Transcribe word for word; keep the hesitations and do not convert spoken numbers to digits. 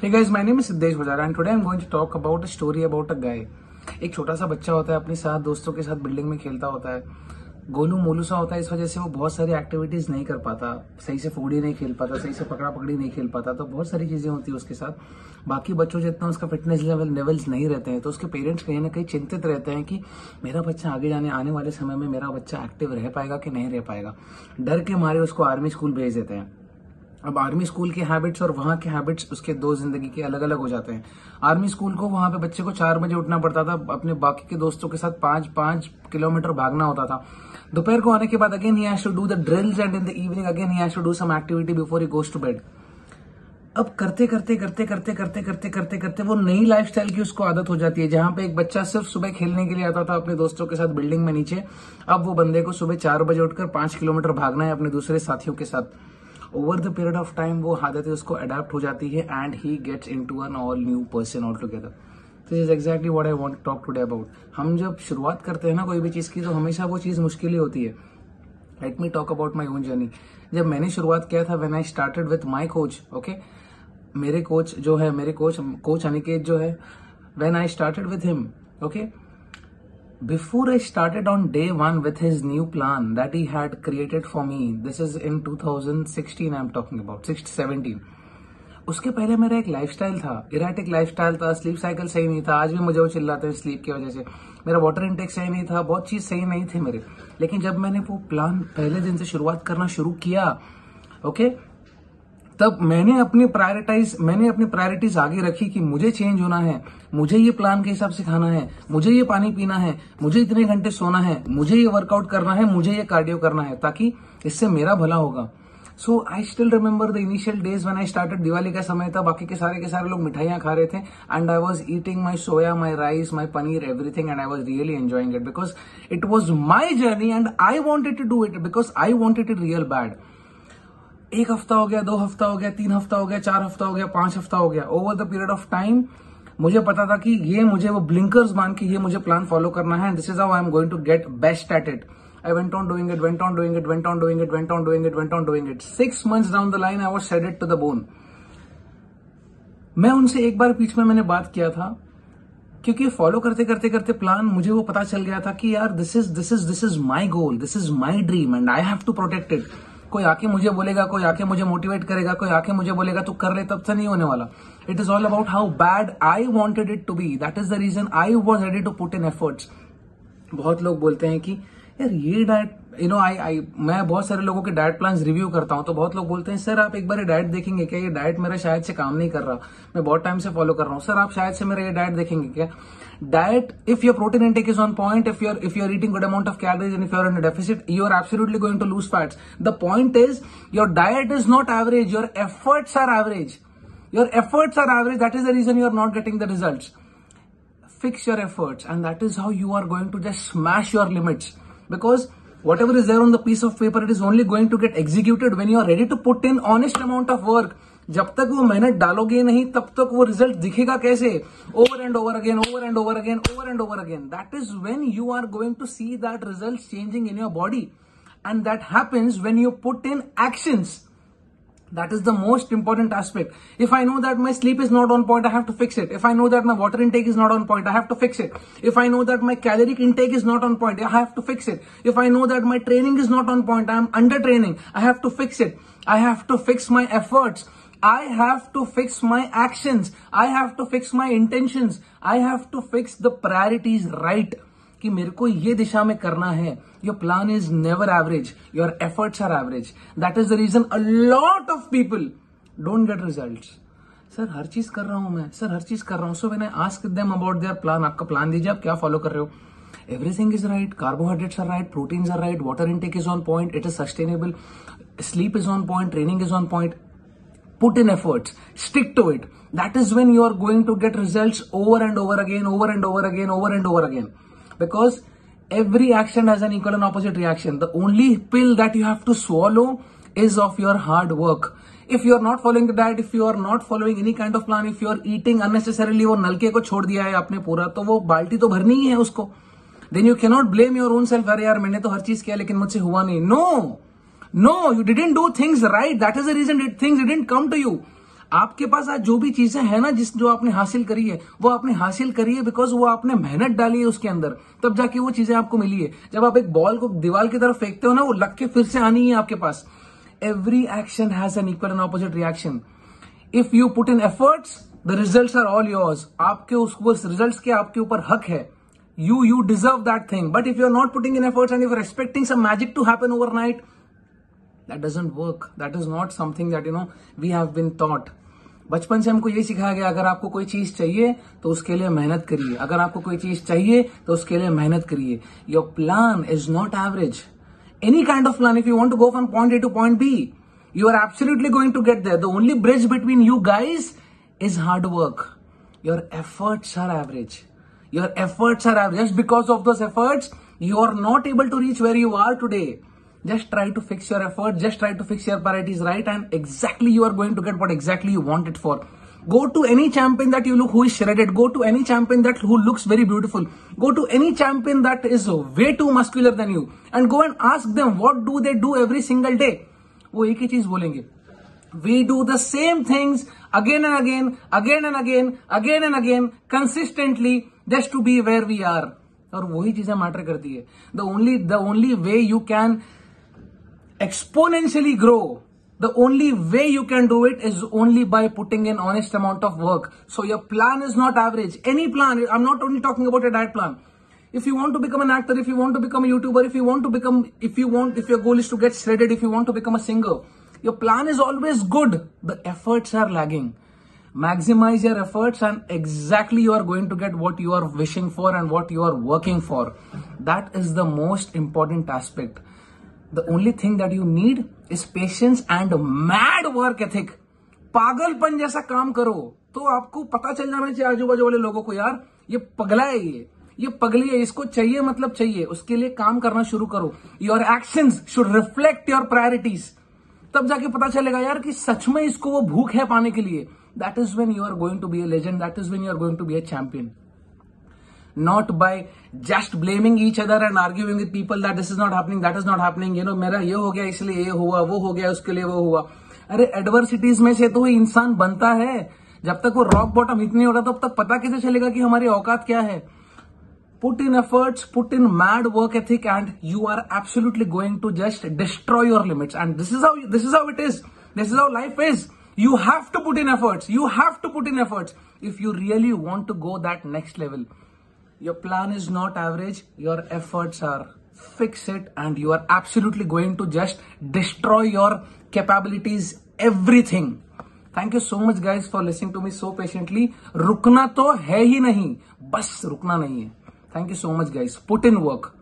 Hey guys, my name is Siddesh Bajaj and today I am going to talk about a story about a guy. एक छोटा सा बच्चा होता है, अपने साथ दोस्तों के साथ बिल्डिंग में खेलता होता है. गोलू मोलू सा होता है, इस वजह से वो बहुत सारी एक्टिविटीज़ नहीं कर पाता, सही से फोड़ी नहीं खेल पाता, सही से पकड़ा पकड़ी नहीं खेल पाता. तो बहुत सारी चीज़ें होती है उसके साथ. बाकी बच्चों जितना उसका फिटनेस लेवल लेवल्स नहीं रहते हैं, तो उसके पेरेंट्स कहीं ना कहीं चिंतित रहते हैं कि मेरा बच्चा आगे जाने आने वाले समय में मेरा बच्चा एक्टिव रह पाएगा कि नहीं रह पाएगा. डर के मारे उसको आर्मी स्कूल भेज देते हैं. अब आर्मी स्कूल की हैबिट्स और वहाँ के हैबिट्स उसके दो जिंदगी के अलग अलग हो जाते हैं. आर्मी स्कूल को वहाँ पे बच्चे को चार बजे उठना पड़ता था, अपने बाकी के दोस्तों के साथ पाँच पाँच किलोमीटर भागना होता था. दोपहर को आने के बाद again he has to do the drills and in the evening again he has to do some activity before he goes to bed. अब करते करते करते करते करते करते करते करते वो नई लाइफस्टाइल की उसको आदत हो जाती है. जहाँ पे एक बच्चा सिर्फ सुबह खेलने के लिए आता था अपने दोस्तों के साथ बिल्डिंग में नीचे, अब वो बंदे को सुबह चार बजे उठकर पाँच किलोमीटर भागना है अपने दूसरे साथियों के साथ. Over the period of time वो आदतें उसको अडेप्ट हो जाती है and he gets into an all new person all together. This is exactly what I want to talk today about. हम जब शुरुआत करते हैं ना कोई भी चीज़ की, तो हमेशा वो चीज़ मुश्किल ही होती है. Let me talk about my own journey. जब मैंने शुरुआत किया था, when I started with my coach, okay, मेरे कोच जो है, मेरे कोच कोच अनिकेत जो है, when I started with him, okay, Before I started on day one with his new plan that he had created for me, this is in twenty sixteen I'm talking about, sixteen seventeen. उसके पहले मेरा एक lifestyle था, erratic lifestyle था, sleep cycle सही नहीं था. आज भी मुझे वो चिल्लाते हैं स्लीप की वजह से. मेरा वाटर इंटेक सही नहीं था, बहुत चीज़ सही नहीं थी मेरे. लेकिन जब मैंने वो प्लान पहले दिन से शुरुआत करना शुरू किया, ओके, तब मैंने अपनी प्रायोरिटाइज मैंने अपनी प्रायोरिटीज आगे रखी कि मुझे चेंज होना है, मुझे ये प्लान के हिसाब से खाना है, मुझे ये पानी पीना है, मुझे इतने घंटे सोना है, मुझे ये वर्कआउट करना है, मुझे ये कार्डियो करना है, ताकि इससे मेरा भला होगा. So I still remember the initial days when I started. Diwali का समय था, बाकी के सारे के सारे लोग मिठाइयां खा रहे थे and I was eating my soya, my rice, my paneer, everything, and I was really enjoying it because it was my journey and I wanted to do it because I wanted it real bad. एक हफ्ता हो गया, दो हफ्ता हो गया, तीन हफ्ता हो गया, चार हफ्ता हो गया, पांच हफ्ता हो गया. Over the period of time मुझे पता था कि ये मुझे वो ब्लिंकर्स मान के ये मुझे प्लान फॉलो करना है. This is how I am going to get best at it. I went on doing it, went on doing it, went on doing it, went on doing it, went on doing it. Six months down the line I was shredded to the bone. मैं उनसे एक बार बीच में मैंने बात किया था, क्योंकि follow करते करते करते प्लान मुझे वो पता चल गया था कि यार this is this is this is my goal, this is my dream and I have to protect it. कोई आके मुझे बोलेगा, कोई आके मुझे मोटिवेट करेगा, कोई आके मुझे बोलेगा तू कर ले, तब से नहीं होने वाला. It is all about how bad I wanted it to be. That is the reason I was ready to put in efforts. बहुत लोग बोलते हैं कि यार ये diet, you know, I I मैं बहुत सारे लोगों के डाइट प्लान्स रिव्यू करता हूं, तो बहुत लोग बोलते हैं सर आप एक बार ये डाइट देखेंगे क्या, ये डाइट मेरा शायद से काम नहीं कर रहा, मैं बहुत टाइम से फॉलो कर रहा हूं, सर आप शायद से मेरा ये डाइट देखेंगे क्या. Diet, if your protein intake is on point, if you're if you're eating good amount of calories and if you're in deficit, you are absolutely going to lose fats. The point is your diet is not average, your efforts are average, your efforts are average. That is the reason you are not getting the results. Fix your efforts and that is how you are going to just smash your limits, because whatever is there on the piece of paper, it is only going to get executed when you are ready to put in honest amount of work. जब तक वो मेहनत डालोगे नहीं, तब तक वो result दिखेगा कैसे? Over and over again, over and over again, over and over again. That is when you are going to see that results changing in your body, and that happens when you put in actions. That is the most important aspect. If I know that my sleep is not on point, I have to fix it. If I know that my water intake is not on point, I have to fix it. If I know that my caloric intake is not on point, I have to fix it. If I know that my training is not on point, I am under training, I have to fix it. I have to fix my efforts. I have to fix my actions. I have to fix my intentions. I have to fix the priorities right. कि मेरे को ये दिशा में करना है. Your plan is never average, your efforts are average. That is the reason a lot of people don't get results. Sir हर चीज कर रहा हूं मैं, सर हर चीज कर रहा हूं. So when I ask them about their plan, आपका प्लान दीजिए, आप क्या फॉलो कर रहे हो? Everything is right, carbohydrates are right, proteins are right, water intake is on point, it is sustainable, sleep is on point, training is on point. Put in efforts, stick to it. That is when you are going to get results over and over again, over and over again, over and over again. Because every action has an equal and opposite reaction. The only pill that you have to swallow is of your hard work. If you are not following the diet, if you are not following any kind of plan, if you are eating unnecessarily, वो नलके को छोड़ दिया है आपने पूरा, तो वो बाल्टी तो भरनी ही है उसको. Then you cannot blame your own self. अरे यार मैंने तो हर चीज किया लेकिन मुझसे हुआ नहीं. No, no, you didn't do things right. That is the reason things didn't come to you. आपके पास आज जो भी चीजें हैं ना, जिस जो आपने हासिल करी है, वो आपने हासिल करी है बिकॉज वो आपने मेहनत डाली है उसके अंदर, तब जाके वो चीजें आपको मिली है। जब आप एक बॉल को दीवार की तरफ फेंकते हो ना, वो लग के फिर से आनी है आपके पास। Every action has an equal and opposite reaction. If you put in efforts the results are all yours. आपके उस रिजल्ट्स के आपके ऊपर हक है। You you deserve that thing. But if you are not putting in efforts and if you are expecting some magic to happen overnight, that doesn't work. That is not something that you know we have been taught. बचपन से हमको यही सिखाया गया, अगर आपको कोई चीज चाहिए तो उसके लिए मेहनत करिए, अगर आपको कोई चीज चाहिए तो उसके लिए मेहनत करिए। Your plan is not average. Any kind of plan, if you want to go from point A to point B, you are absolutely going to get there. The only bridge between you guys is hard work. Your efforts are average. Your efforts are average. Just because of those efforts, you are not able to reach where you are today. Just try to fix your effort. Just try to fix your priorities right, and exactly you are going to get what exactly you want it for. Go to any champion that you look who is shredded. Go to any champion that who looks very beautiful. Go to any champion that is way too muscular than you, and go and ask them what do they do every single day. वो एक ही चीज बोलेंगे. We do the same things again and again, again and again, again and again, consistently, just to be where we are. और वही चीजें matter करती है. The only the only way you can exponentially grow, the only way you can do it is only by putting in honest amount of work. So your plan is not average. Any plan. I'm not only talking about a diet plan. If you want to become an actor, if you want to become a YouTuber, if you want to become, if you want, if your goal is to get shredded, if you want to become a singer. Your plan is always good. The efforts are lagging. Maximize your efforts and exactly you are going to get what you are wishing for and what you are working for. That is the most important aspect. The only thing that you need is patience and mad work ethic. पागलपन जैसा काम करो तो आपको पता चल जाना चाहिए आजू बाजू वाले लोगों को, यार ये पगला है, ये ये पगली है, इसको चाहिए मतलब चाहिए, उसके लिए काम करना शुरू करो. Your actions should reflect your priorities. तब जाके पता चलेगा यार कि सच में इसको वो भूख है पाने के लिए. That is when you are going to be a legend. That is when you are going to be a champion. Not by just blaming each other and arguing with people that this is not happening, that is not happening, you know मेरा ये हो गया इसलिए ये हुआ, वो हो गया उसके लिए वो हुआ. अरे एडवर्सिटीज में से तो इंसान बनता है. जब तक वो रॉक बॉटम हिट नहीं होता तब तक पता कैसे चलेगा कि हमारी औकात क्या है. Put in efforts, put in mad work ethic, and you are absolutely going to just destroy your limits. And this is how this is how it is. This is how life is. You have to put in efforts. You have to put in efforts if you really want to go that next level. Your plan is not average. Your efforts are. Fix it, and you are absolutely going to just destroy your capabilities. Everything. Thank you so much guys for listening to me so patiently. रुकना तो है ही नहीं, बस रुकना नहीं है. Thank you so much guys. Put in work.